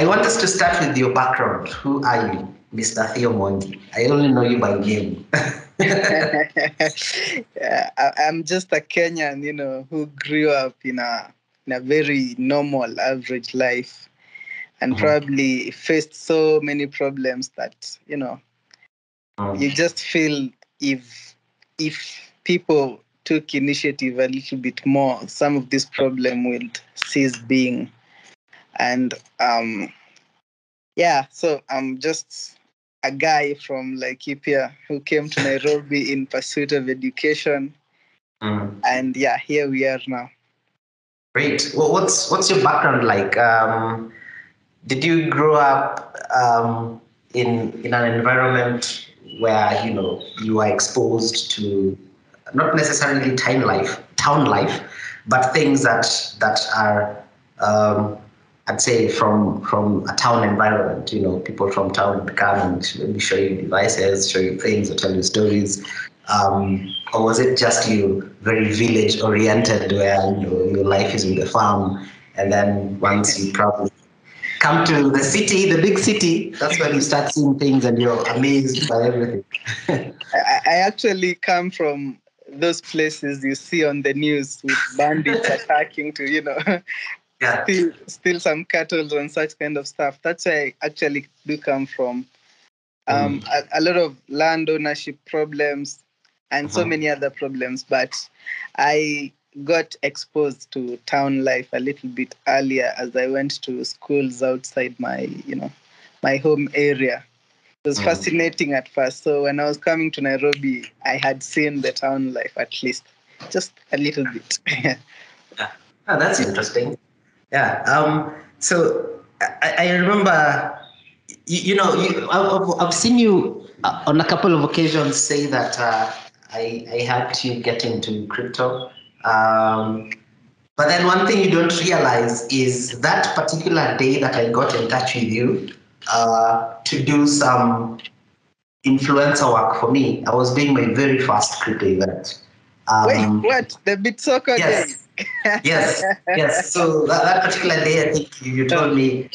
I want us to start with your background. Who are you, Mr. Theo Mwangi? I only know you by name. I'm just a Kenyan, you know, who grew up in a very normal, average life, and probably faced so many problems that, you know, you just feel if people took initiative a little bit more, some of this problem would cease being. And so I'm just a guy from Laikipia who came to Nairobi in pursuit of education. And yeah, here we are now. Great. Well, what's your background like? Did you grow up in an environment where, you know, you were exposed to not necessarily town life, but things that are, I'd say, from a town environment? You know, people from town would come and maybe show you devices, show you things, or tell you stories. Or was it just you very village oriented, where your life is with the farm, and then once you probably come to the city, the big city, that's when you start seeing things and you're amazed by everything? I actually come from those places you see on the news with bandits attacking to, you know, yeah, steal some cattle and such kind of stuff. That's where I actually do come from. A lot of land ownership problems and so many other problems, but I got exposed to town life a little bit earlier as I went to schools outside my home area. It was fascinating at first. So when I was coming to Nairobi, I had seen the town life, at least just a little bit. Oh, that's interesting. Yeah. So I remember, I've seen you on a couple of occasions say that I helped you get into crypto. But then one thing you don't realize is that particular day that I got in touch with you to do some influencer work for me, I was doing my very first crypto event. Wait, what? The Bitsoka day? Yes. So that particular day, I think you told me,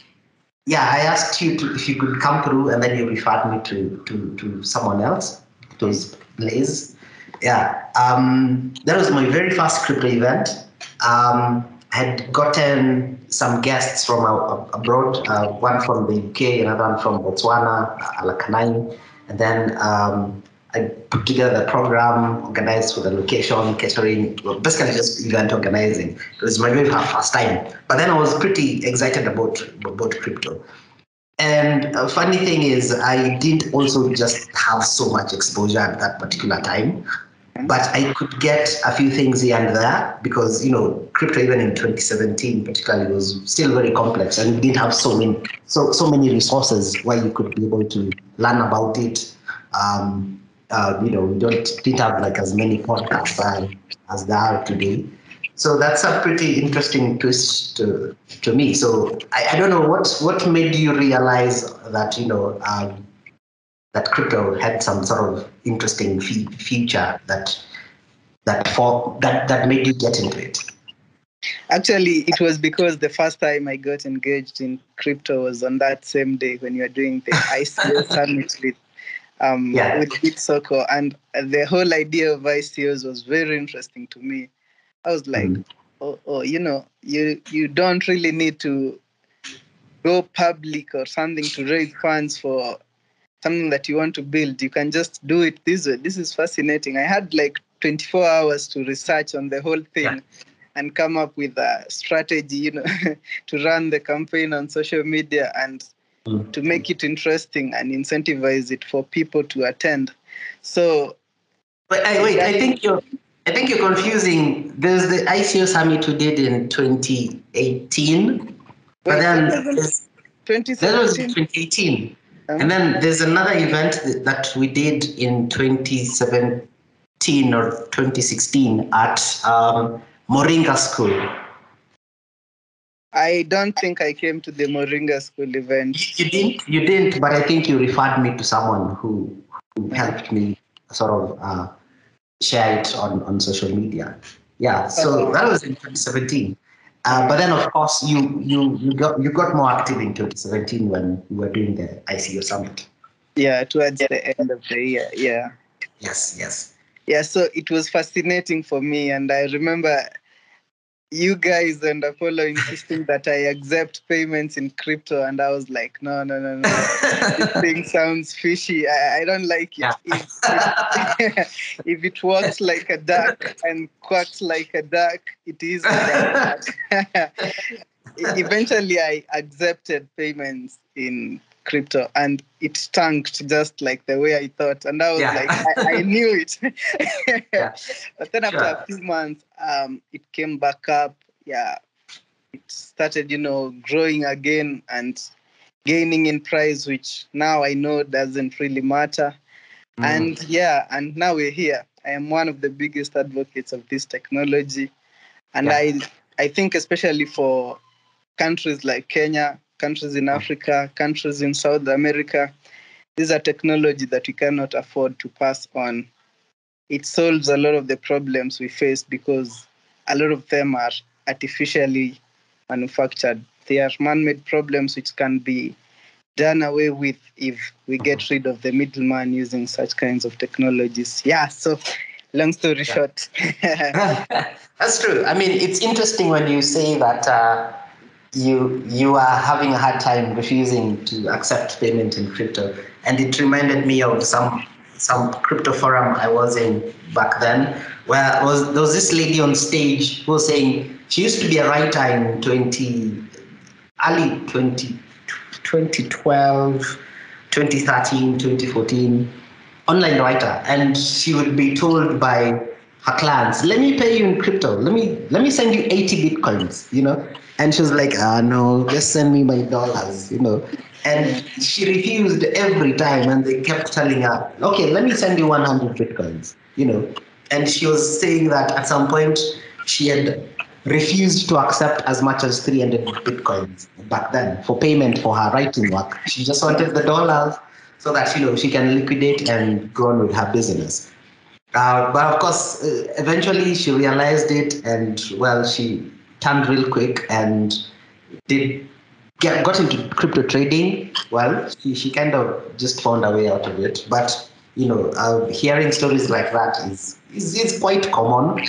I asked you if you could come through, and then you referred me to someone else. It was Blaze. Yeah, that was my very first crypto event. I had gotten some guests from abroad, one from the UK, another one from Botswana, Alakanaini. And then I put together the program, organized for the location, catering, basically just event organizing. It was my very first time. But then I was pretty excited about crypto. And a funny thing is, I didn't also just have so much exposure at that particular time, but I could get a few things here and there because, you know, crypto even in 2017 particularly was still very complex, and we didn't have so many resources where you could be able to learn about it. We didn't have as many podcasts as there are today. So that's a pretty interesting twist to me. So I don't know what made you realize that, you know, that crypto had some sort of interesting future that made you get into it. Actually, it was because the first time I got engaged in crypto was on that same day when you were doing the ICO summit with Bitsoka, and the whole idea of ICOs was very interesting to me. I was like, you don't really need to go public or something to raise funds for something that you want to build. You can just do it this way. This is fascinating. I had 24 hours to research on the whole thing and come up with a strategy, you know, to run the campaign on social media and to make it interesting and incentivize it for people to attend. So, I think you're confusing. There's the ICO summit we did in 2018, but then that was 2018, and then there's another event that we did in 2017 or 2016 at Moringa School. I don't think I came to the Moringa School event. You didn't, but I think you referred me to someone who helped me sort of share it on social media. Yeah, so that was in 2017. But then, of course, you got more active in 2017 when you were doing the ICO summit. Yeah, towards the end of the year. Yeah. Yes. Yes. Yeah. So it was fascinating for me, and I remember you guys and Apollo insisting that I accept payments in crypto, and I was like, no. This thing sounds fishy. I don't like it. Yeah. If it works like a duck and quacks like a duck, it is like a duck. Eventually, I accepted payments in crypto, and it tanked just like the way I thought. And I was like, I knew it. But then after a few months, it came back up. Yeah, it started, growing again and gaining in price, which now I know doesn't really matter. Mm. And now we're here. I am one of the biggest advocates of this technology. And I think especially for countries like Kenya, countries in Africa, countries in South America, these are technology that we cannot afford to pass on. It solves a lot of the problems we face because a lot of them are artificially manufactured. They are man-made problems which can be done away with if we get rid of the middleman using such kinds of technologies. Yeah, so long story short. That's true. I mean, it's interesting when you say that you are having a hard time refusing to accept payment in crypto. And it reminded me of some crypto forum I was in back then, where there was this lady on stage who was saying she used to be a writer in early 2012, 2013, 2014, online writer. And she would be told by her clients, let me pay you in crypto. Let me send you 80 Bitcoins, And she was like, no, just send me my dollars, And she refused every time, and they kept telling her, okay, let me send you 100 Bitcoins, And she was saying that at some point she had refused to accept as much as 300 Bitcoins back then for payment for her writing work. She just wanted the dollars so that, she can liquidate and go on with her business. But of course, eventually she realized it, and she turned real quick and got into crypto trading. Well, she kind of just found a way out of it. But, hearing stories like that is quite common.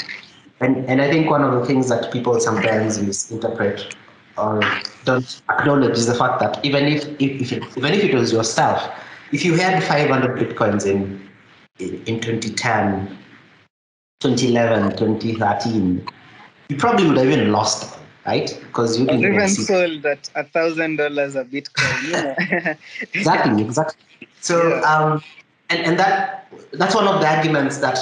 And I think one of the things that people sometimes misinterpret or don't acknowledge is the fact that even if it was yourself, if you had 500 Bitcoins in 2010, 2011, 2013, you probably would have even lost them, right? Because you didn't even sold at $1,000 a Bitcoin. Yeah. Exactly. So, and that's one of the arguments that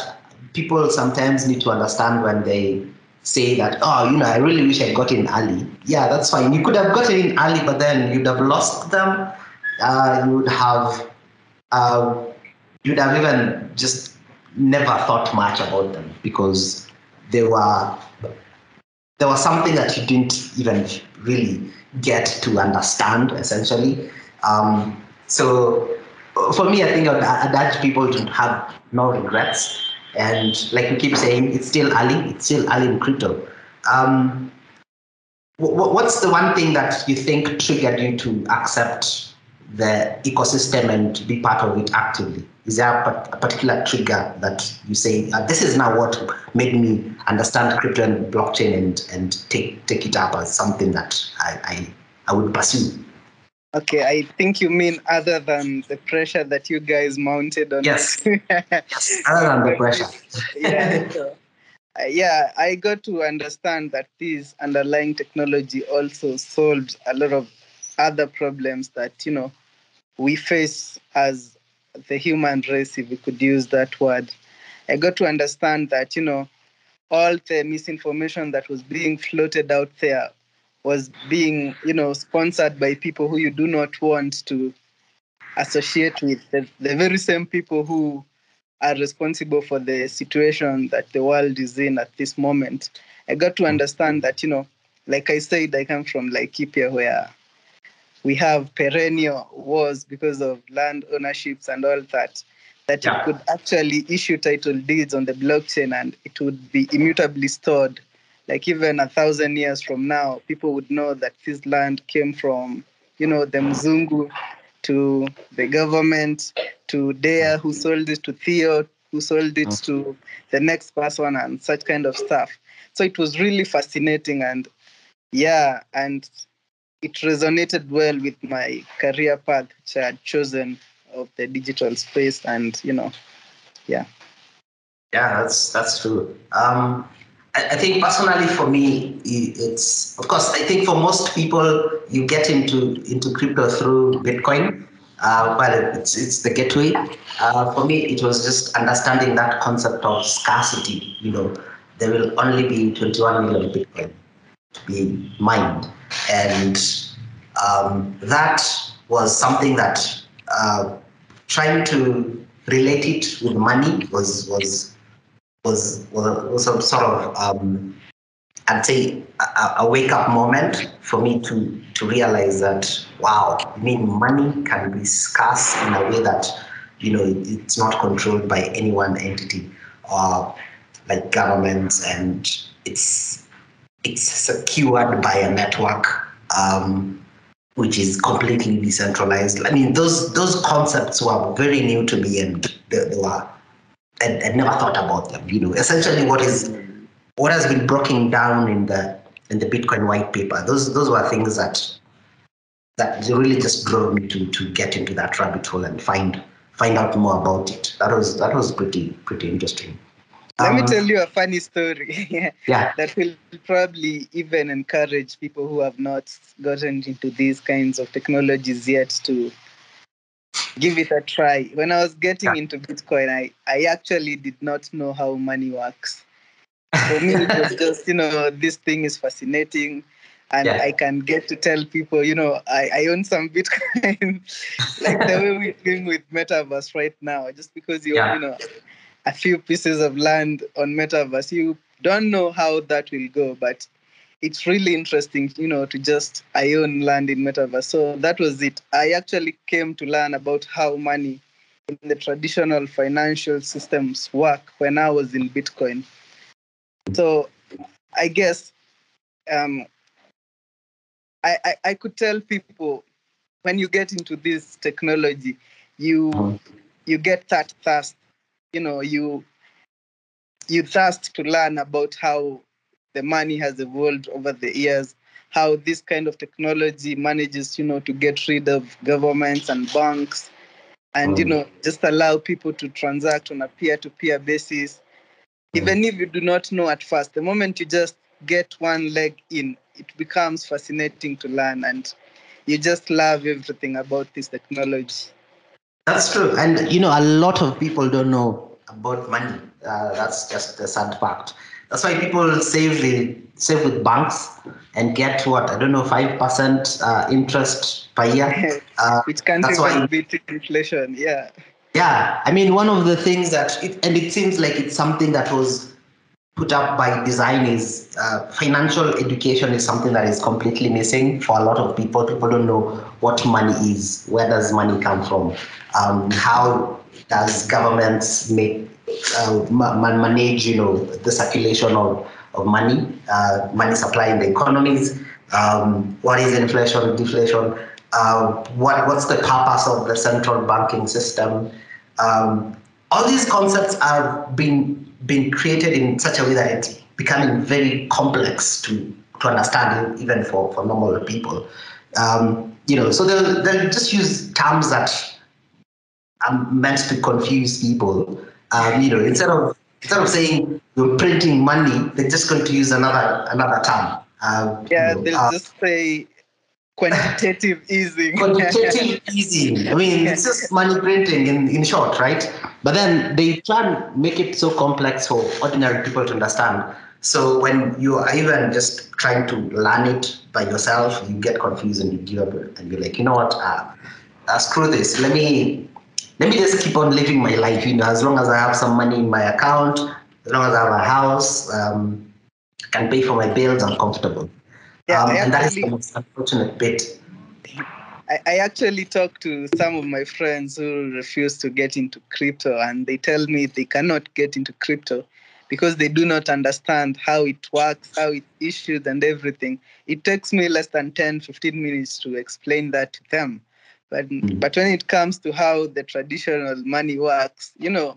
people sometimes need to understand when they say that, I really wish I got in early. Yeah, that's fine. You could have gotten in early, but then you'd have lost them. You'd have even just never thought much about them because there was something that you didn't even really get to understand, essentially. So for me, I think I'd urge people to have no regrets. And like we keep saying, it's still early in crypto. What's the one thing that you think triggered you to accept the ecosystem and be part of it actively? Is there a particular trigger that you say, this is now what made me understand crypto and blockchain and take it up as something that I would pursue? Okay, I think you mean other than the pressure that you guys mounted on us. Yes, other than the pressure. I got to understand that this underlying technology also solved a lot of other problems that, we face as the human race, if we could use that word. I got to understand that, all the misinformation that was being floated out there was being, sponsored by people who you do not want to associate with, the very same people who are responsible for the situation that the world is in at this moment. I got to understand that, like I said, I come from Laikipia, where we have perennial wars because of land ownerships and all that you could actually issue title deeds on the blockchain and it would be immutably stored Like even 1,000 years from now, people would know that this land came from, you know, the Mzungu to the government, to Dea who sold it to Theo, who sold it to the next person and such kind of stuff. So it was really fascinating and yeah, and it resonated well with my career path, which I had chosen of the digital space and, you know, yeah. Yeah, that's true. I think personally for me, it's, of course, I think for most people, you get into crypto through Bitcoin, but it's the gateway. For me, it was just understanding that concept of scarcity. You know, there will only be 21 million Bitcoin to be mined. And that was something that trying to relate it with money was some sort of, I'd say, a wake-up moment for me to realize that, wow, I mean, money can be scarce in a way that, you know, it's not controlled by any one entity or like governments, and it's secured by a network, which is completely decentralized. I mean, those concepts were very new to me, and they were. I never thought about them. You know, essentially, what has been broken down in the Bitcoin white paper. Those were things that really just drove me to get into that rabbit hole and find out more about it. That was pretty interesting. Let me tell you a funny story. Yeah. That will probably even encourage people who have not gotten into these kinds of technologies yet to give it a try. When I was getting into Bitcoin, I actually did not know how money works. For me, it was just, you know, this thing is fascinating. And I can get to tell people, you know, I own some Bitcoin. Like the way we're doing with Metaverse right now. Just because you own, you know, a few pieces of land on Metaverse, you don't know how that will go. But it's really interesting, you know, to just I own land in Metaverse. So that was it. I actually came to learn about how money in the traditional financial systems work when I was in Bitcoin. So I guess I could tell people, when you get into this technology, you get that thirst, you know, you thirst to learn about how the money has evolved over the years, how this kind of technology manages, you know, to get rid of governments and banks and, you know, just allow people to transact on a peer-to-peer basis. Even if you do not know at first, the moment you just get one leg in, it becomes fascinating to learn, and you just love everything about this technology. That's true. And, you know, a lot of people don't know about money. That's just a sad fact. That's why people save with banks and get what, I don't know, 5% interest per year. Which can even beat inflation, yeah. Yeah, I mean, one of the things and it seems like it's something that was put up by design is financial education is something that is completely missing for a lot of people. People don't know what money is, where does money come from, how does governments manage, you know, the circulation of money, money supply in the economies, what is inflation, deflation, what's the purpose of the central banking system. All these concepts are being created in such a way that it's becoming very complex to understand, even for normal people. You know, so they'll just use terms that are meant to confuse people. You know, instead of saying you're printing money, they're just going to use another term. Yeah, you know, they'll just say quantitative easing. Quantitative easing. I mean, it's just money printing in short, right? But then they try and make it so complex for ordinary people to understand. So when you are even just trying to learn it by yourself, you get confused and you give up and you're like, you know what, screw this. Let me just keep on living my life, you know, as long as I have some money in my account, as long as I have a house, I can pay for my bills, I'm comfortable. Yeah, and that is the most unfortunate bit. I actually talk to some of my friends who refuse to get into crypto, and they tell me they cannot get into crypto because they do not understand how it works, how it's issued and everything. It takes me less than 10, 15 minutes to explain that to them. But when it comes to how the traditional money works, you know,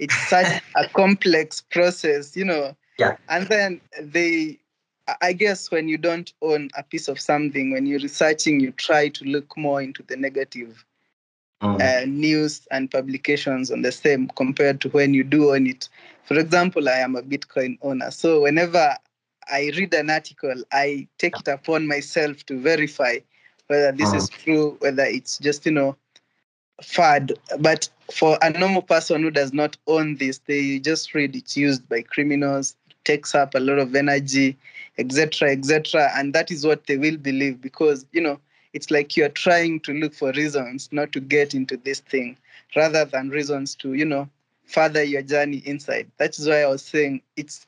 it's such a complex process, you know. Yeah. And then they, I guess when you don't own a piece of something, when you're researching, you try to look more into the negative news and publications on the same compared to when you do own it. For example, I am a Bitcoin owner. So whenever I read an article, I take it upon myself to verify whether this is true, whether it's just, you know, fad. But for a normal person who does not own this, they just read it's used by criminals, takes up a lot of energy, etc., and that is what they will believe because, you know, it's like you're trying to look for reasons not to get into this thing rather than reasons to, you know, further your journey inside. That is why I was saying it's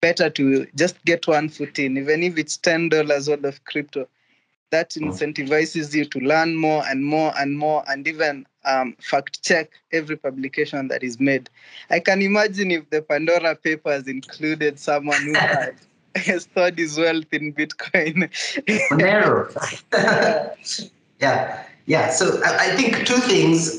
better to just get one foot in, even if it's $10 worth of crypto. That incentivizes you to learn more and more and more and even fact check every publication that is made. I can imagine if the Pandora Papers included someone who had stored his wealth in Bitcoin. Monero. Yeah. So I think two things.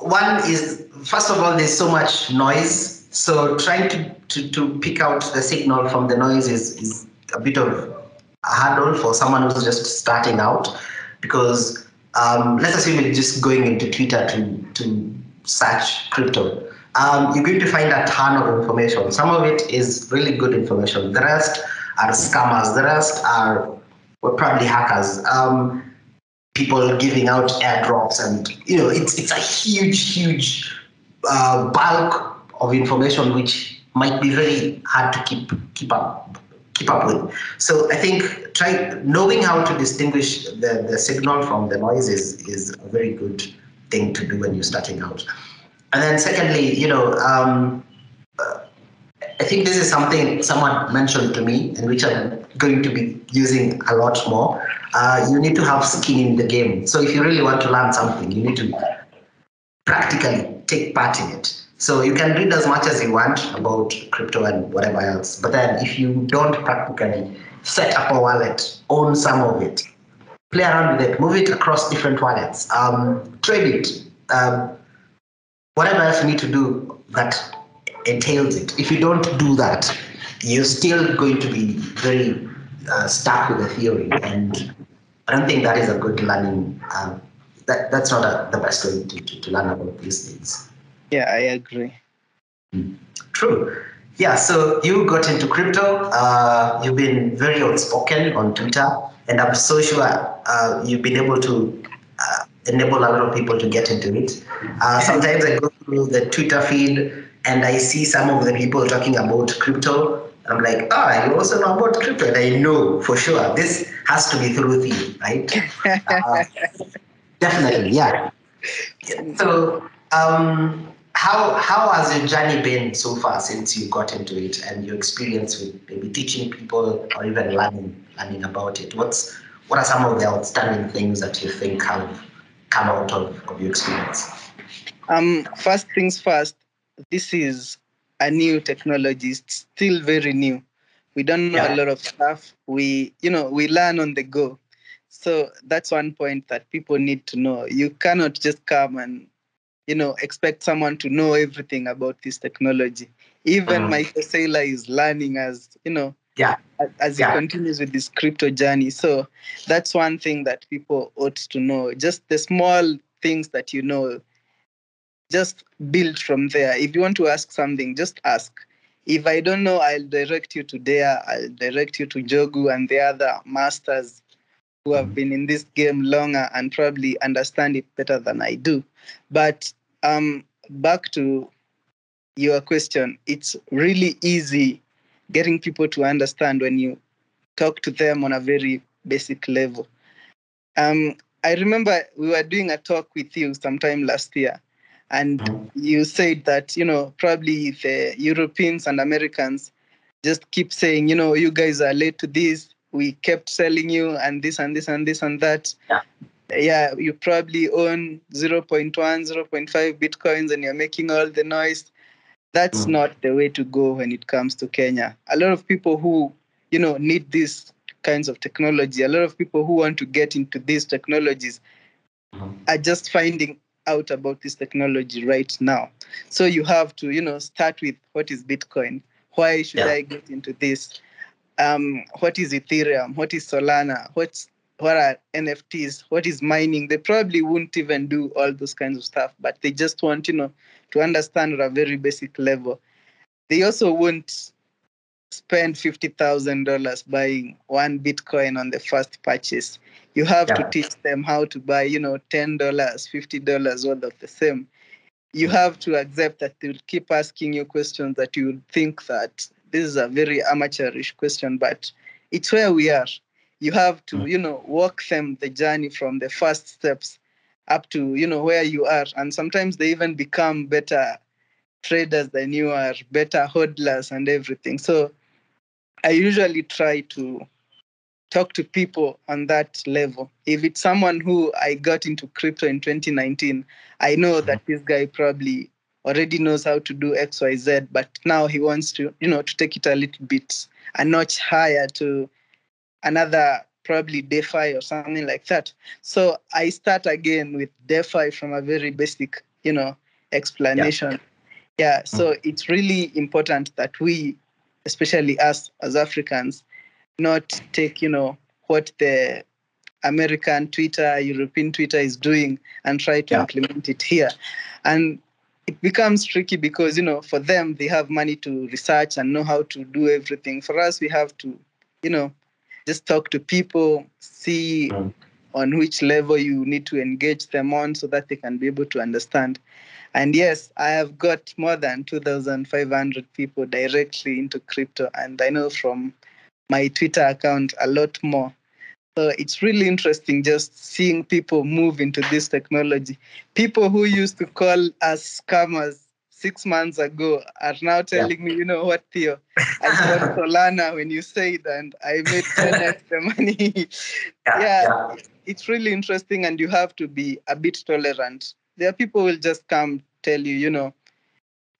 One is, first of all, there's so much noise. So trying to pick out the signal from the noise is a bit of a hurdle for someone who's just starting out, because let's assume you're just going into Twitter to search crypto. You're going to find a ton of information. Some of it is really good information. The rest are scammers. The rest were probably hackers. People giving out airdrops, and you know, it's a huge bulk of information which might be very hard to keep up with. So I think knowing how to distinguish the signal from the noise is a very good thing to do when you're starting out. And then secondly, you know, I think this is something someone mentioned to me and which I'm going to be using a lot more. You need to have skin in the game. So if you really want to learn something, you need to practically take part in it. So you can read as much as you want about crypto and whatever else, but then if you don't practically set up a wallet, own some of it, play around with it, move it across different wallets, trade it, whatever else you need to do that entails it. If you don't do that, you're still going to be very stuck with the theory, and I don't think that is a good learning. That's not the best way to learn about these things. Yeah, I agree. True. Yeah, so you got into crypto. You've been very outspoken on Twitter, and I'm so sure you've been able to enable a lot of people to get into it. Sometimes I go through the Twitter feed and I see some of the people talking about crypto. I'm like, you also know about crypto? And I know for sure this has to be through you, right? Definitely, yeah. So how has your journey been so far since you got into it, and your experience with maybe teaching people or even learning about it? What are some of the outstanding things that you think have come out of your experience? First things first, this is a new technology. It's still very new. We don't know a lot of stuff. We learn on the go. So that's one point that people need to know. You cannot just come and expect someone to know everything about this technology. Even Michael Saylor is learning as he continues with this crypto journey. So that's one thing that people ought to know. Just the small things that you know, just build from there. If you want to ask something, just ask. If I don't know, I'll direct you to Dea, I'll direct you to Jogu and the other masters who have been in this game longer and probably understand it better than I do. But back to your question, it's really easy getting people to understand when you talk to them on a very basic level. I remember we were doing a talk with you sometime last year, and you said that, probably the Europeans and Americans just keep saying, you guys are late to this. We kept selling you and this and this and this and that. Yeah, you probably own 0.1, 0.5 bitcoins and you're making all the noise. That's not the way to go when it comes to Kenya. A lot of people who, you know, need these kinds of technology, a lot of people who want to get into these technologies are just finding out about this technology right now. So you have to, you know, start with what is Bitcoin? Why should I get into this? What is Ethereum? What is Solana? What are NFTs? What is mining? They probably wouldn't even do all those kinds of stuff, but they just want, you know, to understand at a very basic level. They also won't spend $50,000 buying one Bitcoin on the first purchase. You have to teach them how to buy, you know, $10, $50 worth of the same. You have to accept that they'll keep asking you questions that you would think that this is a very amateurish question, but it's where we are. You have to, you know, walk them the journey from the first steps up to, you know, where you are. And sometimes they even become better traders than you are, better hodlers and everything. So I usually try to talk to people on that level. If it's someone who I got into crypto in 2019, I know that this guy probably already knows how to do X, Y, Z, but now he wants to, you know, to take it a little bit, a notch higher to another probably DeFi or something like that. So I start again with DeFi from a very basic, you know, explanation. Yeah, so it's really important that we, especially us as Africans, not take, you know, what the American Twitter, European Twitter is doing and try to implement it here. And it becomes tricky because, you know, for them, they have money to research and know how to do everything. For us, we have to, you know, just talk to people, see on which level you need to engage them on so that they can be able to understand. And yes, I have got more than 2,500 people directly into crypto. And I know from my Twitter account a lot more. So it's really interesting just seeing people move into this technology. People who used to call us scammers 6 months ago are now telling me, you know what, Theo, I bought Solana when you said, and I made 10x the money. It's really interesting, and you have to be a bit tolerant. There are people who will just come tell you, you know,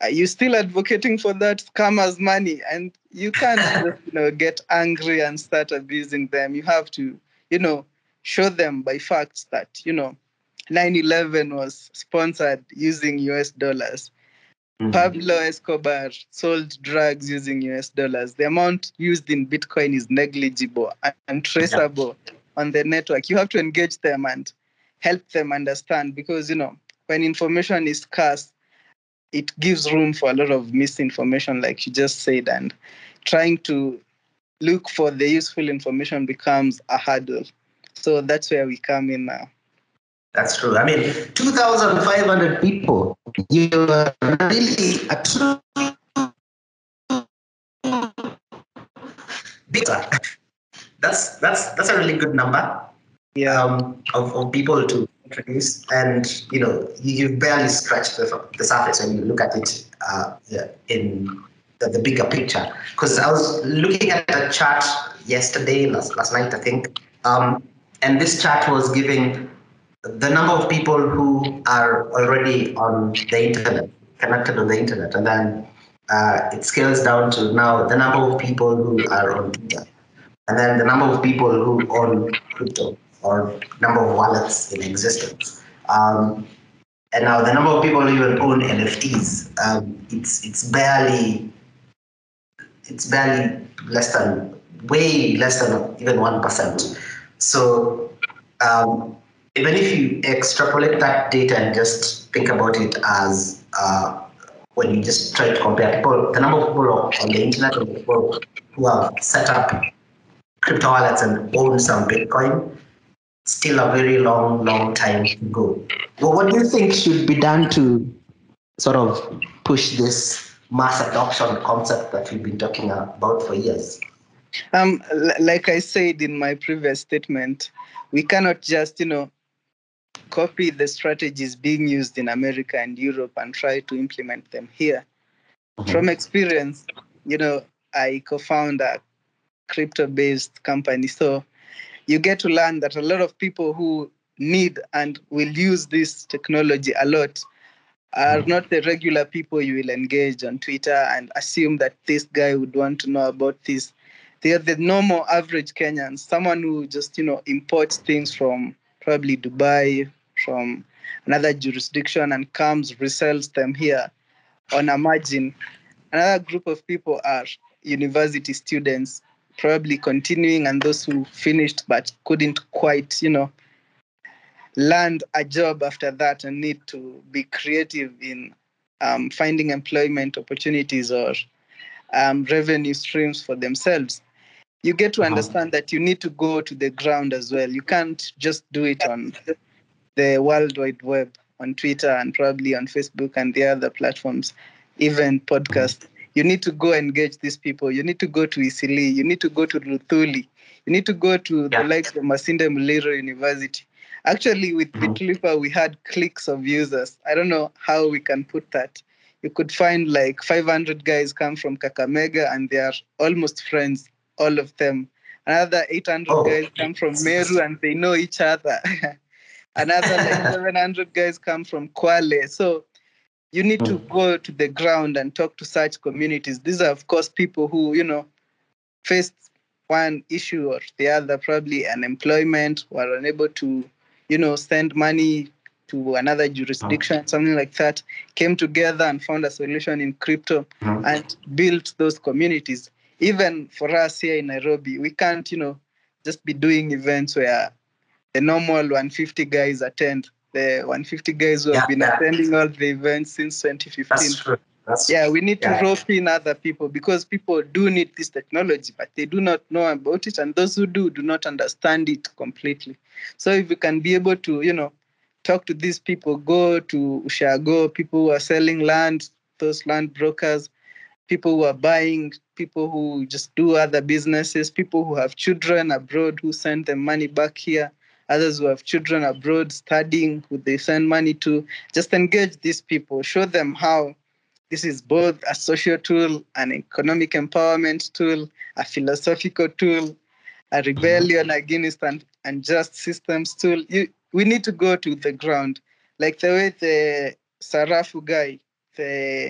are you still advocating for that scammer's money? And you can't just, you know, get angry and start abusing them. You have to, you know, show them by facts that, you know, 9/11 was sponsored using US dollars. Pablo Escobar sold drugs using US dollars. The amount used in Bitcoin is negligible and traceable on the network. You have to engage them and help them understand because, you know, when information is scarce, it gives room for a lot of misinformation, like you just said, and trying to look for the useful information becomes a hurdle. So that's where we come in now. That's true. I mean, 2,500 people, you are really a true data. That's a really good number of people to introduce. And, you know, you've barely scratched the surface when you look at it in the bigger picture. Because I was looking at the chart yesterday, last night, I think. And this chart was giving the number of people who are already on the internet, connected on the internet, and then it scales down to now the number of people who are on Twitter, and then the number of people who own crypto or number of wallets in existence, and now the number of people who even own NFTs. It's barely way less than even 1%. So. Even if you extrapolate that data and just think about it as when you just try to compare people, the number of people on the internet and people who have set up crypto wallets and own some Bitcoin, still a very long, long time to go. Well, what do you think should be done to sort of push this mass adoption concept that we've been talking about for years? Like I said in my previous statement, we cannot just, you know, copy the strategies being used in America and Europe and try to implement them here. From experience, you know, I co-founded a crypto-based company. So you get to learn that a lot of people who need and will use this technology a lot are not the regular people you will engage on Twitter and assume that this guy would want to know about this. They are the normal average Kenyans, someone who just, you know, imports things from probably Dubai, from another jurisdiction and comes, resells them here on a margin. Another group of people are university students, probably continuing, and those who finished but couldn't quite, you know, land a job after that and need to be creative in finding employment opportunities or revenue streams for themselves. You get to understand that you need to go to the ground as well. You can't just do it on the World Wide Web, on Twitter and probably on Facebook and the other platforms, even podcasts. You need to go engage these people. You need to go to Isili. You need to go to Ruthuli. You need to go to the likes of Masinde Muliro University. Actually, with Bitlipa, we had cliques of users. I don't know how we can put that. You could find like 500 guys come from Kakamega and they are almost friends, all of them. Another 800 guys come from Meru and they know each other. Another like 700 guys come from Kwale. So you need to go to the ground and talk to such communities. These are, of course, people who, you know, faced one issue or the other, probably unemployment, were unable to, you know, send money to another jurisdiction, something like that, came together and found a solution in crypto and built those communities. Even for us here in Nairobi, we can't, you know, just be doing events where the normal 150 guys attend. The 150 guys who have been attending all the events since 2015. That's true. We need to rope in other people, because people do need this technology, but they do not know about it. And those who do not understand it completely. So if we can be able to, you know, talk to these people, go to Ushago, people who are selling land, those land brokers, people who are buying, people who just do other businesses, people who have children abroad who send them money back here, others who have children abroad studying who they send money to. Just engage these people, show them how this is both a social tool, an economic empowerment tool, a philosophical tool, a rebellion against unjust systems tool. We need to go to the ground, like the way the Sarafu guy, the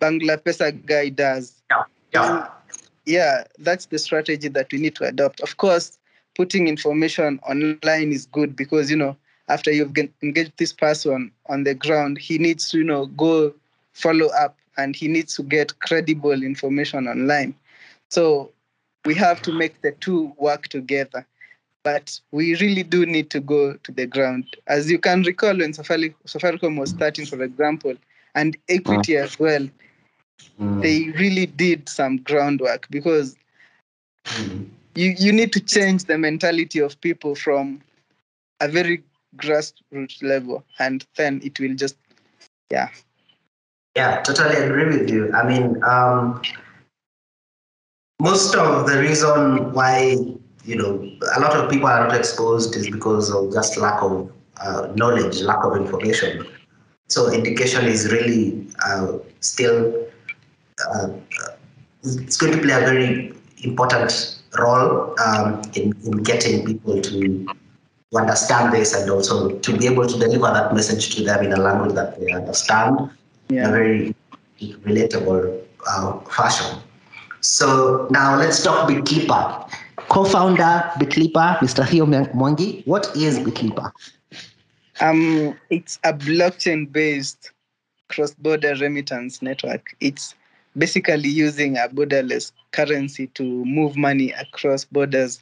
Bangla Pesa guy does. That's the strategy that we need to adopt. Of course, putting information online is good because, you know, after you've engaged this person on the ground, he needs to, you know, go follow up and he needs to get credible information online. So we have to make the two work together. But we really do need to go to the ground. As you can recall, when Safaricom was starting, for example, and Equity as well, they really did some groundwork, because you need to change the mentality of people from a very grassroots level, and then it will just, Yeah, totally agree with you. I mean, most of the reason why, you know, a lot of people are not exposed is because of just lack of knowledge, lack of information. So education is really still, it's going to play a very important role in getting people to understand this and also to be able to deliver that message to them in a language that they understand in a very relatable fashion. So now let's talk Bitlipa. Co-founder Bitlipa, Mr. Theo Mwangi. What is Bitlipa? It's a blockchain-based cross-border remittance network. It's basically using a borderless currency to move money across borders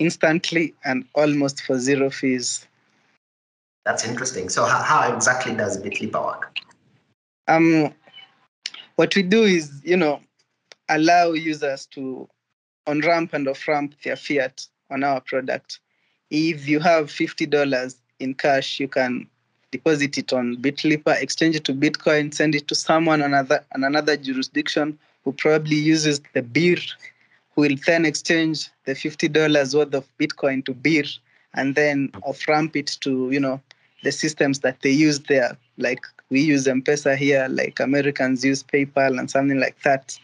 instantly and almost for zero fees. That's interesting. So how exactly does Bitlipa work? What we do is, you know, allow users to on-ramp and off-ramp their fiat on our product. If you have $50 in cash, you can deposit it on Bitlipa, exchange it to Bitcoin, send it to someone on another jurisdiction who probably uses the BIR, who will then exchange the $50 worth of Bitcoin to BIR and then off-ramp it to, you know, the systems that they use there. Like we use M-Pesa here, like Americans use PayPal and something like that.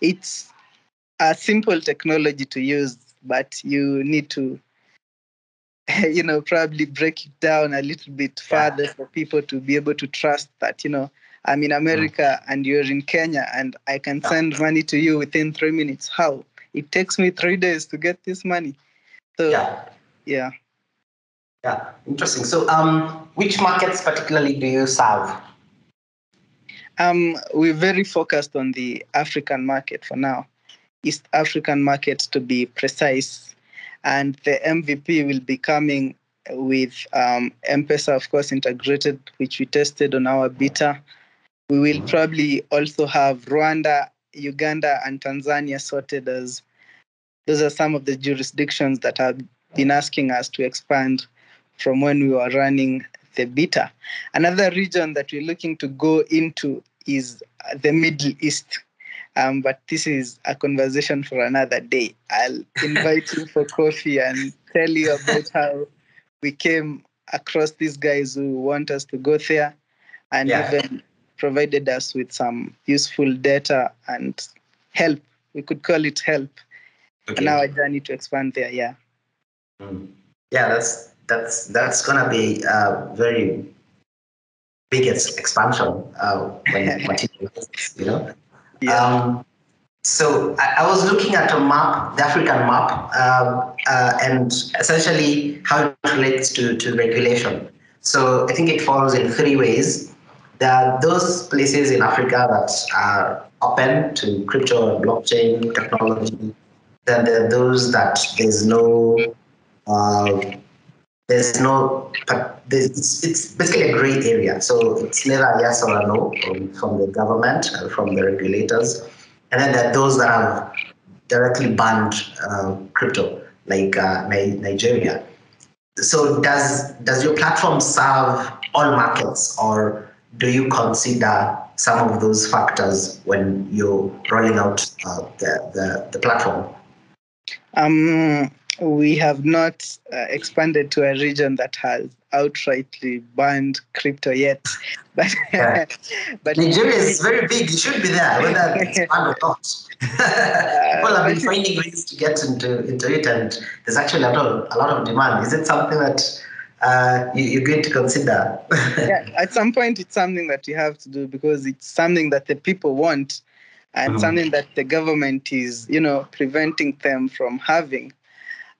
It's a simple technology to use, but you need to you know, probably break it down a little bit further for people to be able to trust that, you know, I'm in America and you're in Kenya and I can send money to you within 3 minutes. How? It takes me 3 days to get this money. So, yeah, interesting. So, which markets particularly do you serve? We're very focused on the African market for now, East African markets to be precise. And the MVP will be coming with M-Pesa, of course, integrated, which we tested on our beta. We will probably also have Rwanda, Uganda, and Tanzania sorted as those are some of the jurisdictions that have been asking us to expand from when we were running the beta. Another region that we're looking to go into is the Middle East. But this is a conversation for another day. I'll invite you for coffee and tell you about how we came across these guys who want us to go there and even provided us with some useful data and help. We could call it help. Okay. And our journey to expand there, Yeah, that's gonna be a very big expansion when continue, you know. Yeah. So I was looking at a map, the African map, and essentially how it relates to regulation. So I think it falls in three ways. There are those places in Africa that are open to crypto and blockchain technology. Then there are those that it's basically a gray area. So it's neither a yes or a no from the government and from the regulators. And then there are those that have directly banned crypto, like Nigeria. So does your platform serve all markets, or do you consider some of those factors when you're rolling out the platform? We have not expanded to a region that has outrightly banned crypto yet. But, but Nigeria is very big. You should be there, whether it's banned or not. People have been finding ways to get into it, and there's actually a lot of demand. Is it something that you're going to consider? Yeah, at some point, it's something that you have to do because it's something that the people want and something that the government is, you know, preventing them from having.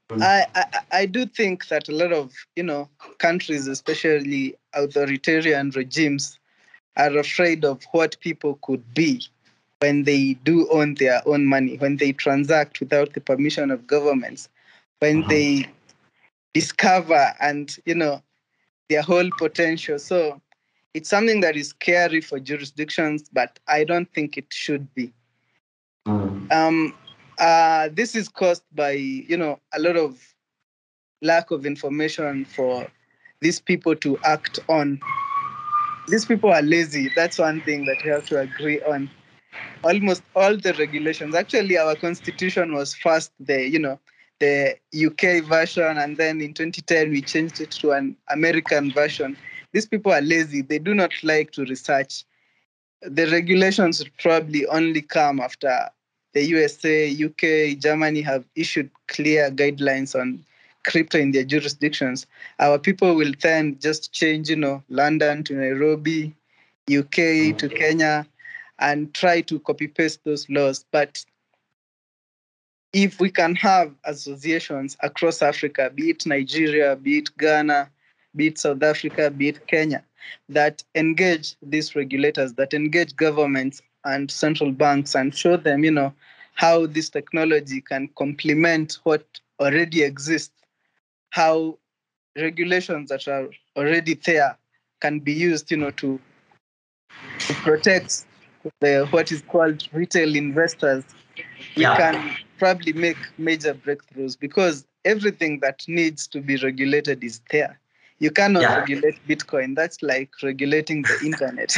I do think that a lot of, you know, countries, especially authoritarian regimes, are afraid of what people could be when they do own their own money, when they transact without the permission of governments, when they discover and, you know, their whole potential. So it's something that is scary for jurisdictions, but I don't think it should be. This is caused by, you know, a lot of lack of information for these people to act on. These people are lazy. That's one thing that we have to agree on. Almost all the regulations, actually our constitution was first the, you know, the UK version, and then in 2010 we changed it to an American version. These people are lazy. They do not like to research. The regulations would probably only come after the USA, UK, Germany have issued clear guidelines on crypto in their jurisdictions. Our people will then just change, you know, London to Nairobi, UK to Kenya, and try to copy-paste those laws. But if we can have associations across Africa, be it Nigeria, be it Ghana, be it South Africa, be it Kenya, that engage these regulators, that engage governments and central banks and show them, you know, how this technology can complement what already exists, how regulations that are already there can be used, you know, to protect what is called retail investors. We can probably make major breakthroughs because everything that needs to be regulated is there. You cannot regulate Bitcoin. That's like regulating the internet.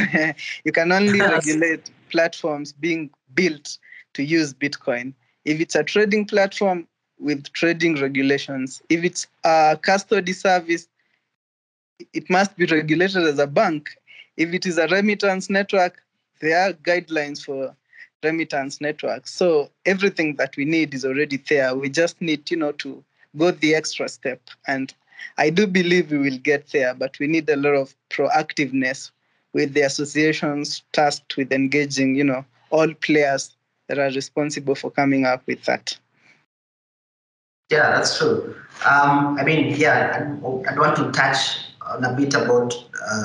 You can only regulate platforms being built to use Bitcoin. If it's a trading platform, with trading regulations. If it's a custody service, it must be regulated as a bank. If it is a remittance network, there are guidelines for remittance networks. So everything that we need is already there. We just need, you know, to go the extra step and I do believe we will get there, but we need a lot of proactiveness with the associations tasked with engaging, all players that are responsible for coming up with that. Yeah, that's true. I want to touch on a bit about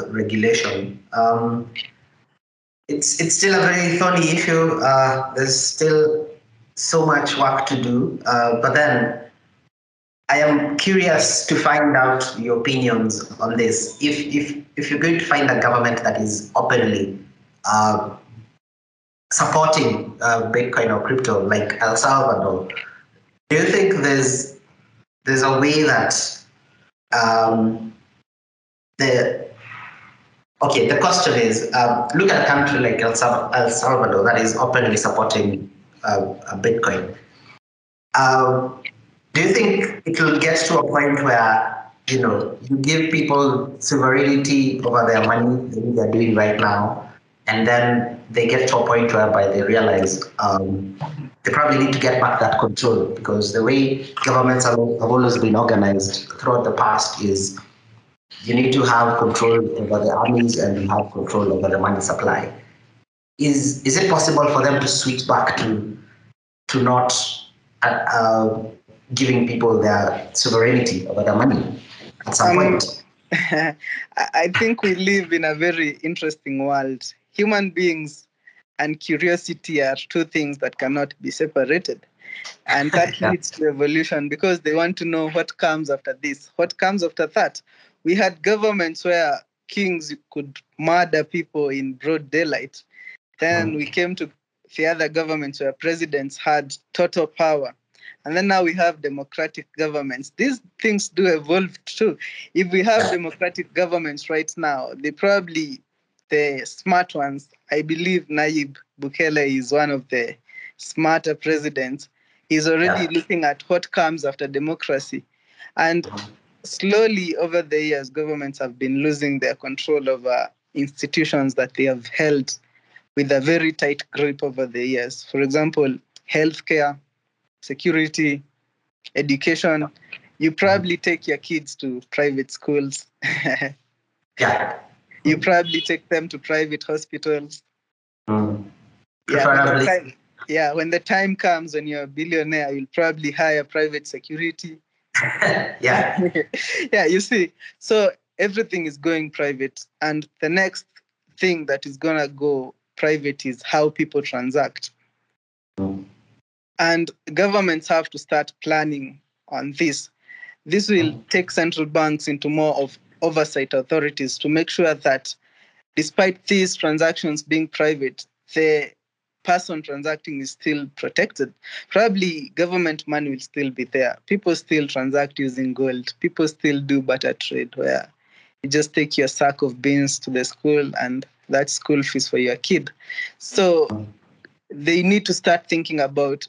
regulation. It's still a very thorny issue. There's still so much work to do. But then I am curious to find out your opinions on this. If you're going to find a government that is openly supporting Bitcoin or crypto, like El Salvador, do you think there's a way that the question is, look at a country like El Salvador that is openly supporting Bitcoin. Do you think it will get to a point where, you give people sovereignty over their money, that they're doing right now, and then they get to a point whereby they realize they probably need to get back that control, because the way governments have always been organized throughout the past is you need to have control over the armies and you have control over the money supply. Is it possible for them to switch back to not giving people their sovereignty over their money at some point? I think we live in a very interesting world. Human beings and curiosity are two things that cannot be separated. And that leads to evolution, because they want to know what comes after this, what comes after that. We had governments where kings could murder people in broad daylight. Then we came to the other governments where presidents had total power. And then now we have democratic governments. These things do evolve too. If we have democratic governments right now, the smart ones, I believe Nayib Bukele is one of the smarter presidents. He's already looking at what comes after democracy. And slowly over the years, governments have been losing their control over institutions that they have held with a very tight grip over the years. For example, healthcare, security, education. You probably take your kids to private schools. You probably take them to private hospitals. Mm. When the time comes when you're a billionaire, you'll probably hire private security. You see. So everything is going private. And the next thing that is going to go private is how people transact. Mm. And governments have to start planning on this. This will take central banks into more of oversight authorities to make sure that despite these transactions being private, the person transacting is still protected. Probably government money will still be there. People still transact using gold. People still do barter trade where you just take your sack of beans to the school and that's school fees for your kid. So they need to start thinking about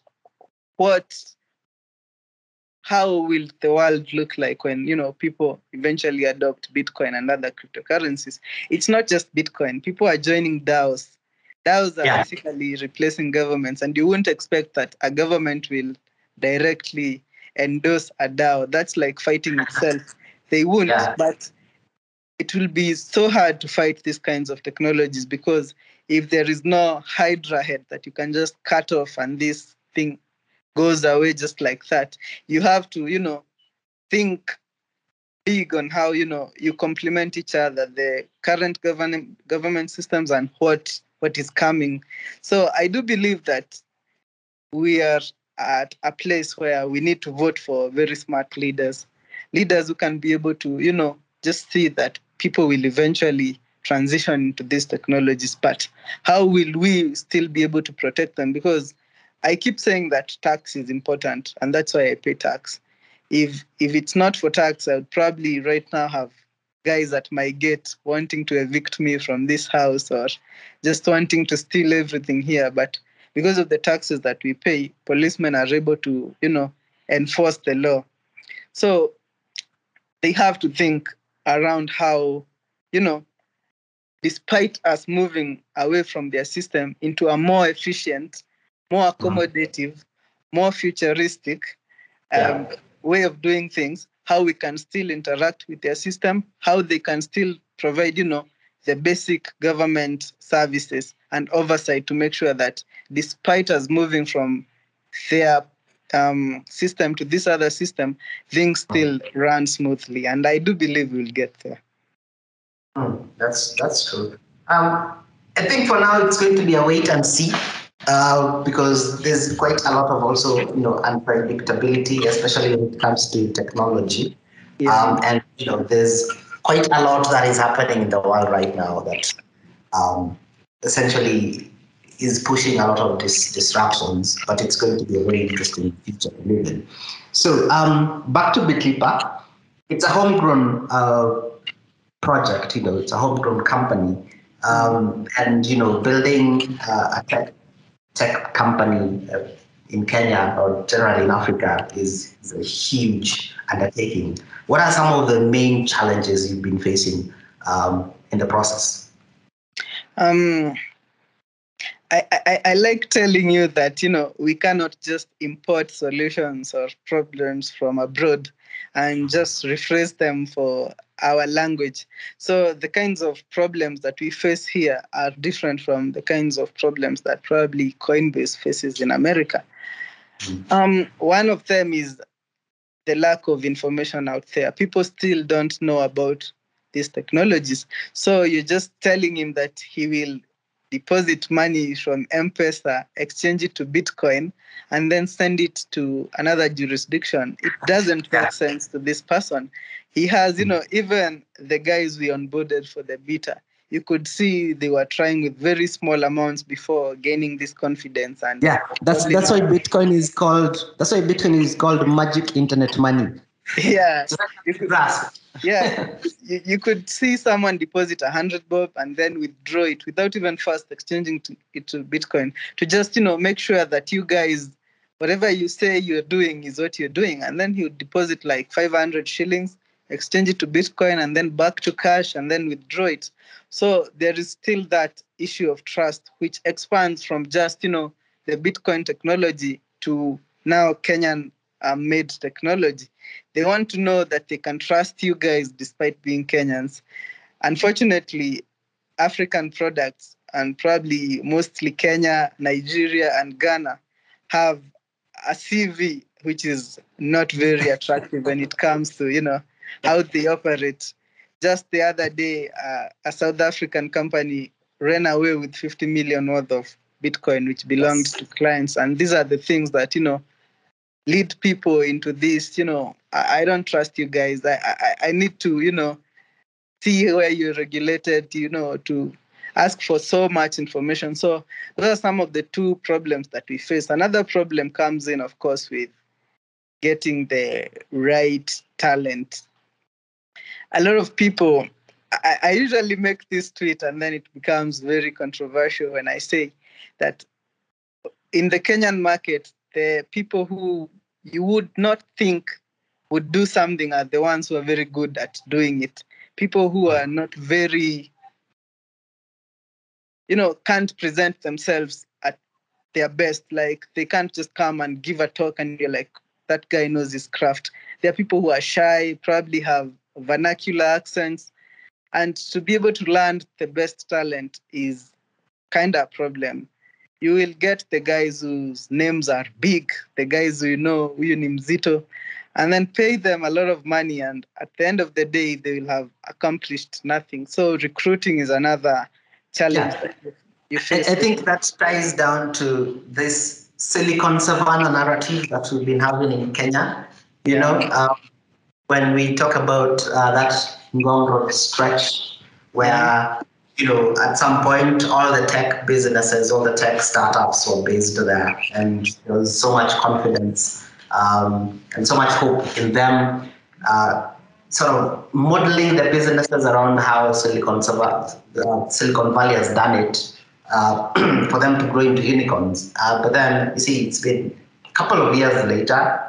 how will the world look like when, people eventually adopt Bitcoin and other cryptocurrencies. It's not just Bitcoin. People are joining DAOs. DAOs are basically replacing governments, and you wouldn't expect that a government will directly endorse a DAO. That's like fighting itself. They won't, but it will be so hard to fight these kinds of technologies, because if there is no hydra head that you can just cut off and this thing goes away just like that. You have to, think big on how, you complement each other, the current government systems and what is coming. So I do believe that we are at a place where we need to vote for very smart leaders who can be able to, just see that people will eventually transition into these technologies. But how will we still be able to protect them? Because I keep saying that tax is important, and that's why I pay tax. If it's not for tax, I would probably right now have guys at my gate wanting to evict me from this house or just wanting to steal everything here. But because of the taxes that we pay, policemen are able to, enforce the law. So they have to think around how, despite us moving away from their system into a more efficient, more accommodative, more futuristic way of doing things, how we can still interact with their system, how they can still provide, the basic government services and oversight to make sure that despite us moving from their system to this other system, things still run smoothly. And I do believe we'll get there. That's true. I think for now it's going to be a wait and see because there's quite a lot of also, unpredictability, especially when it comes to technology. Yeah. There's quite a lot that is happening in the world right now that essentially is pushing a lot of these disruptions, but it's going to be a very interesting future to live in. So back to Bitlipa, it's a homegrown project, it's a homegrown company. Building a tech company in Kenya or generally in Africa is a huge undertaking. What are some of the main challenges you've been facing in the process? I like telling you that, we cannot just import solutions or problems from abroad and just rephrase them for our language. So the kinds of problems that we face here are different from the kinds of problems that probably Coinbase faces in America. One of them is the lack of information out there. People still don't know about these technologies. So you're just telling him that he will deposit money from M-Pesa, exchange it to Bitcoin, and then send it to another jurisdiction. It doesn't make sense to this person. He has, even the guys we onboarded for the beta, you could see they were trying with very small amounts before gaining this confidence. And yeah, that's why Bitcoin is called. That's why Bitcoin is called magic internet money. Yeah, you could see someone deposit 100 bob and then withdraw it without even first exchanging it to Bitcoin to just make sure that you guys, whatever you say you're doing is what you're doing, and then he would deposit like 500 shillings. Exchange it to Bitcoin and then back to cash and then withdraw it. So there is still that issue of trust, which expands from just, the Bitcoin technology to now Kenyan made technology. They want to know that they can trust you guys despite being Kenyans. Unfortunately, African products and probably mostly Kenya, Nigeria and Ghana have a CV which is not very attractive when it comes to, how they operate. Just the other day, a South African company ran away with 50 million worth of Bitcoin, which belonged to clients. And these are the things that, lead people into this, I don't trust you guys. I need to, see where you're regulated, to ask for so much information. So those are some of the two problems that we face. Another problem comes in, of course, with getting the right talent. A lot of people, I usually make this tweet and then it becomes very controversial when I say that in the Kenyan market, the people who you would not think would do something are the ones who are very good at doing it. People who are not very, can't present themselves at their best. Like they can't just come and give a talk and you're like, that guy knows his craft. There are people who are shy, probably have vernacular accents. And to be able to land the best talent is kind of a problem. You will get the guys whose names are big, the guys who huyu ni mzito, and then pay them a lot of money. And at the end of the day, they will have accomplished nothing. So recruiting is another challenge. Yeah. You face. I think that ties down to this Silicon Savannah narrative that we've been having in Kenya. When we talk about that long road stretch where, at some point, all the tech businesses, all the tech startups were based there. And there was so much confidence and so much hope in them, sort of modeling the businesses around how Silicon Valley has done it for them to grow into unicorns. But then, you see, it's been a couple of years later,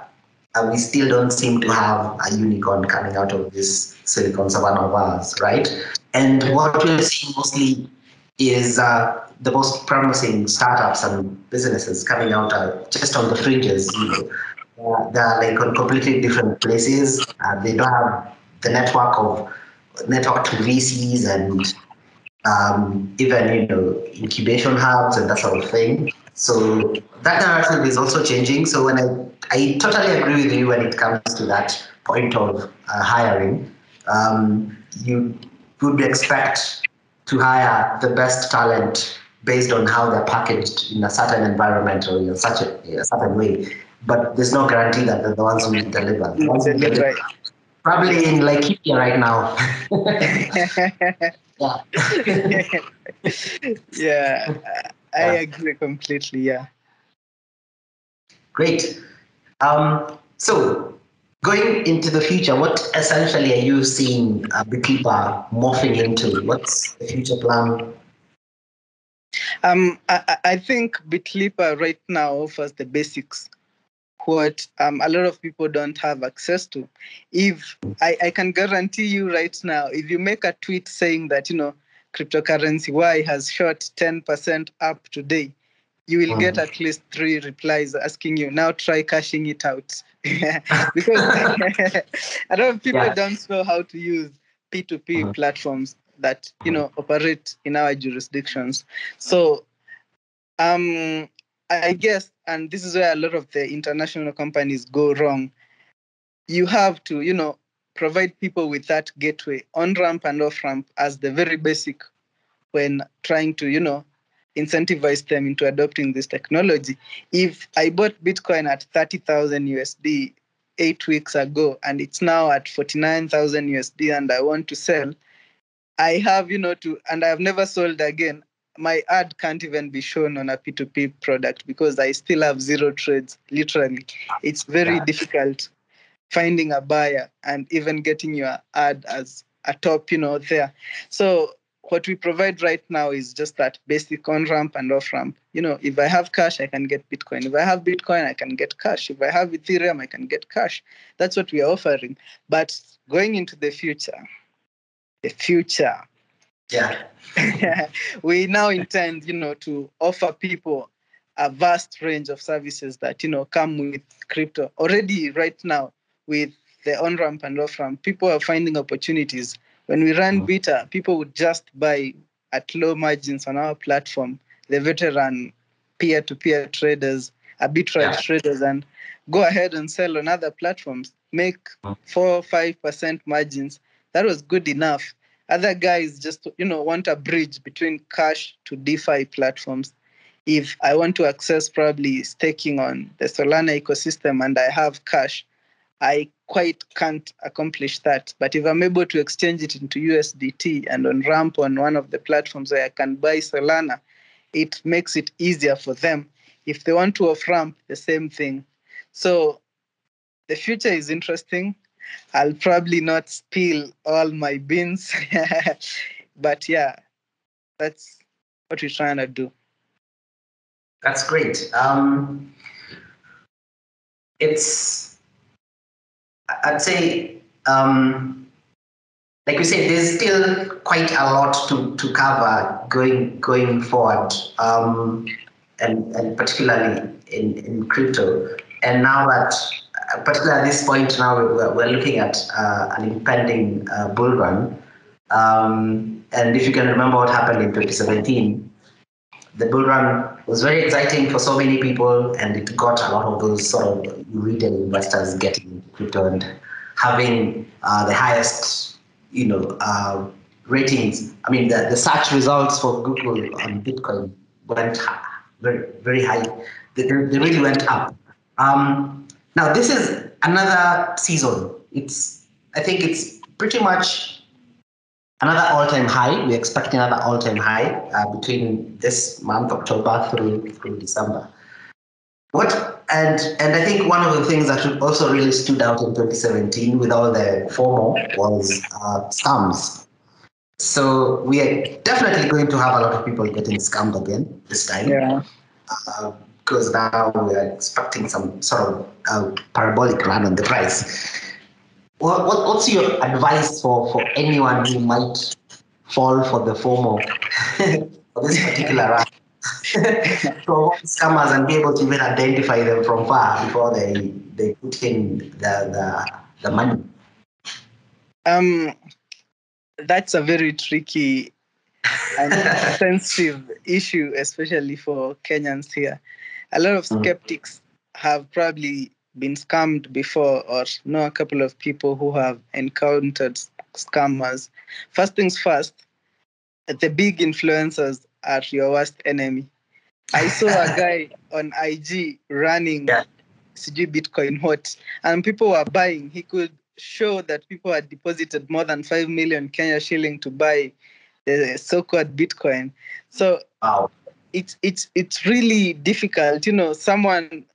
we still don't seem to have a unicorn coming out of this Silicon Savannah of ours, right? And what we're seeing mostly is the most promising startups and businesses coming out just on the fringes, They're like on completely different places. They don't have the network to VCs and even, you know, incubation hubs and that sort of thing. So that narrative is also changing. So when I totally agree with you when it comes to that point of hiring. You would expect to hire the best talent based on how they're packaged in a certain environment or in such a certain way. But there's no guarantee that they're the ones who will deliver. That's right. Probably in Laikipia right now. Yeah, I agree completely, yeah. Great. So going into the future, what essentially are you seeing Bitlipa morphing into? What's the future plan? I think Bitlipa right now offers the basics, what a lot of people don't have access to. If I can guarantee you right now, if you make a tweet saying that, you know, cryptocurrency Y has shot 10% up today, you will get at least 3 replies asking you, now try cashing it out. Because a lot of people don't know how to use P2P platforms that, you know, operate in our jurisdictions. So I guess, and this is where a lot of the international companies go wrong, you have to, you know, provide people with that gateway on-ramp and off-ramp as the very basic when trying to, you know, incentivize them into adopting this technology. If I bought Bitcoin at $30,000 USD 8 weeks ago, and it's now at $49,000 USD, and I want to sell, I have, you know, to, and I've never sold again. My ad can't even be shown on a P2P product because I still have 0 trades, literally. It's very difficult finding a buyer and even getting your ad as a top, you know, there. So what we provide right now is just that basic on-ramp and off-ramp. You know, if I have cash, I can get Bitcoin. If I have Bitcoin, I can get cash. If I have Ethereum, I can get cash. That's what we are offering. But going into the future, we now intend, you know, to offer people a vast range of services that, you know, come with crypto. Already right now, with the on-ramp and off-ramp, people are finding opportunities. When we ran Beta, people would just buy at low margins on our platform, the veteran peer-to-peer traders, arbitrage traders, and go ahead and sell on other platforms, make 4 or 5% margins. That was good enough. Other guys just, you know, want a bridge between cash to DeFi platforms. If I want to access probably staking on the Solana ecosystem and I have cash, I quite can't accomplish that. But if I'm able to exchange it into USDT and on ramp on one of the platforms where I can buy Solana, it makes it easier for them. If they want to off-ramp, the same thing. So the future is interesting. I'll probably not spill all my beans. But yeah, that's what we're trying to do. That's great. I'd say, like you said, there's still quite a lot to cover going forward, and particularly in crypto. And now that, particularly at this point now, we're looking at an impending bull run. And if you can remember what happened in 2017, the bull run was very exciting for so many people, and it got a lot of those sort of retail investors getting into crypto and having the highest, you know, ratings. I mean, the search results for Google on Bitcoin went very, very high. They really went up. Now, this is another season. I think it's pretty much another all-time high. We're expecting another all-time high between this month, October, through December. And I think one of the things that also really stood out in 2017 with all the FOMO was scams. So we are definitely going to have a lot of people getting scammed again this time. Yeah. Because now we are expecting some sort of parabolic run on the price. What's your advice for anyone who might fall for the FOMO for this particular round? to avoid scammers and be able to even identify them from far before they put in the money? That's a very tricky and sensitive issue, especially for Kenyans here. A lot of skeptics have probably been scammed before or know a couple of people who have encountered scammers. First things first, the big influencers are your worst enemy. I saw a guy on IG running CG Bitcoin Hot, and people were buying. He could show that people had deposited more than 5 million Kenya shilling to buy the so-called Bitcoin. So it's really difficult. You know, someone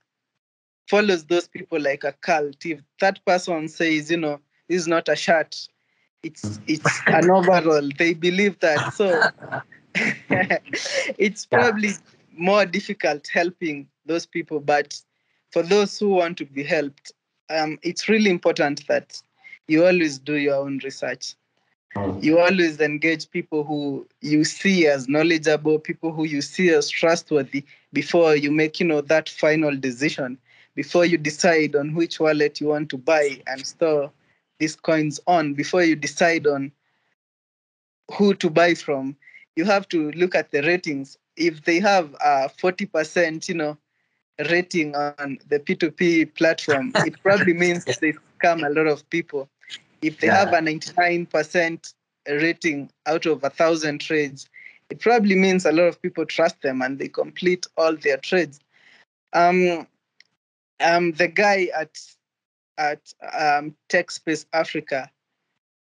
follows those people like a cult. If that person says, you know, this is not a shirt, it's an overall. They believe that. So it's probably more difficult helping those people. But for those who want to be helped, it's really important that you always do your own research. You always engage people who you see as knowledgeable, people who you see as trustworthy before you make, you know, that final decision, before you decide on which wallet you want to buy and store these coins on, before you decide on who to buy from. You have to look at the ratings. If they have a 40%, you know, rating on the P2P platform, it probably means they scam a lot of people. If they have a 99% rating out of 1,000 trades, it probably means a lot of people trust them and they complete all their trades. The guy at TechSpace Africa,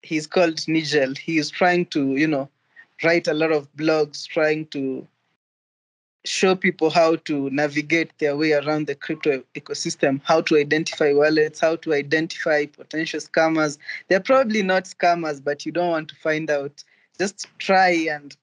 he's called Nigel. He is trying to, you know, write a lot of blogs, trying to show people how to navigate their way around the crypto ecosystem, how to identify wallets, how to identify potential scammers. They're probably not scammers, but you don't want to find out. Just try and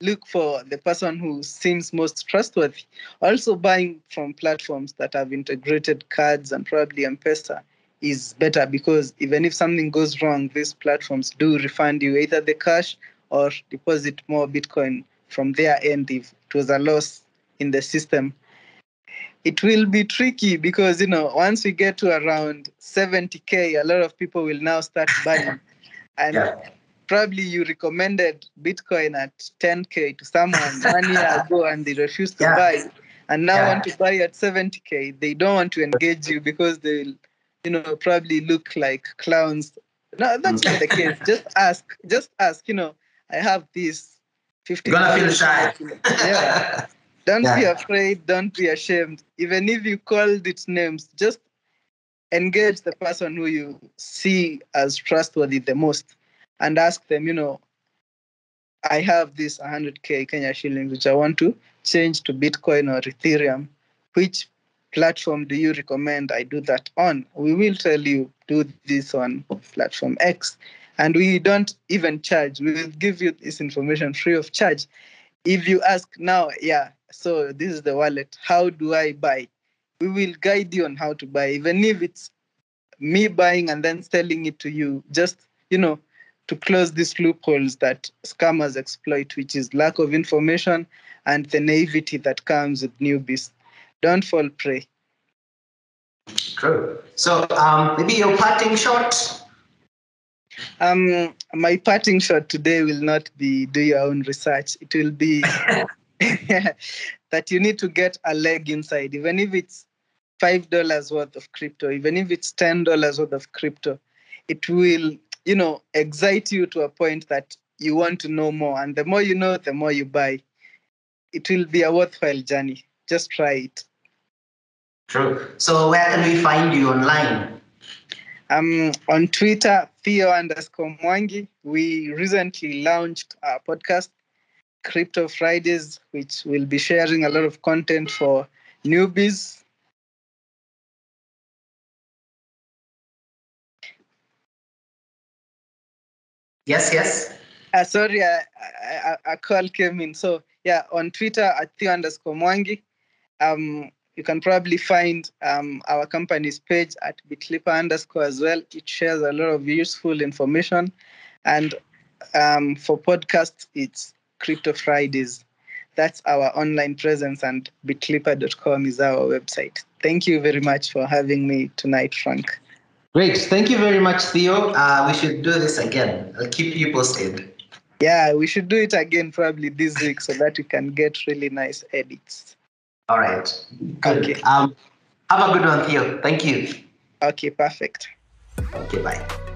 look for the person who seems most trustworthy. Also, buying from platforms that have integrated cards and probably M-Pesa is better, because even if something goes wrong, these platforms do refund you either the cash or deposit more Bitcoin from their end if it was a loss in the system. It will be tricky because, you know, once we get to around 70K, a lot of people will now start buying. And probably you recommended Bitcoin at 10K to someone 1 year ago and they refused to buy. And now want to buy at 70K. They don't want to engage you because they'll, you know, probably look like clowns. No, that's not the case. Just ask, you know, I have this. You're gonna feel shy. Don't be afraid. Don't be ashamed. Even if you called it names, just engage the person who you see as trustworthy the most and ask them, you know, I have this 100K Kenya shillings, which I want to change to Bitcoin or Ethereum. Which platform do you recommend I do that on? We will tell you, do this on platform X. And we don't even charge. We will give you this information free of charge. If you ask now, so this is the wallet, how do I buy? We will guide you on how to buy. Even if it's me buying and then selling it to you, just, you know, to close these loopholes that scammers exploit, which is lack of information and the naivety that comes with newbies. Don't fall prey. True. So maybe your parting shot? My parting shot today will not be do your own research. It will be that you need to get a leg inside, even if it's $5 worth of crypto, even if it's $10 worth of crypto. It will, you know, excite you to a point that you want to know more. And the more you know, the more you buy. It will be a worthwhile journey. Just try it. True. So where can we find you online? I'm on Twitter, Theo_Mwangi. We recently launched our podcast, Crypto Fridays, which will be sharing a lot of content for newbies. Yes. Sorry, a call came in. So, on Twitter, at Theo_Mwangi. You can probably find our company's page at Bitlipa_ as well. It shares a lot of useful information. And for podcasts, it's Crypto Fridays. That's our online presence, and bitlipa.com is our website. Thank you very much for having me tonight, Frank. Great. Thank you very much, Theo. We should do this again. I'll keep you posted. Yeah, we should do it again probably this week so that we can get really nice edits. All right. Good. Okay. Have a good one, Theo. Thank you. Okay, perfect. Okay, bye.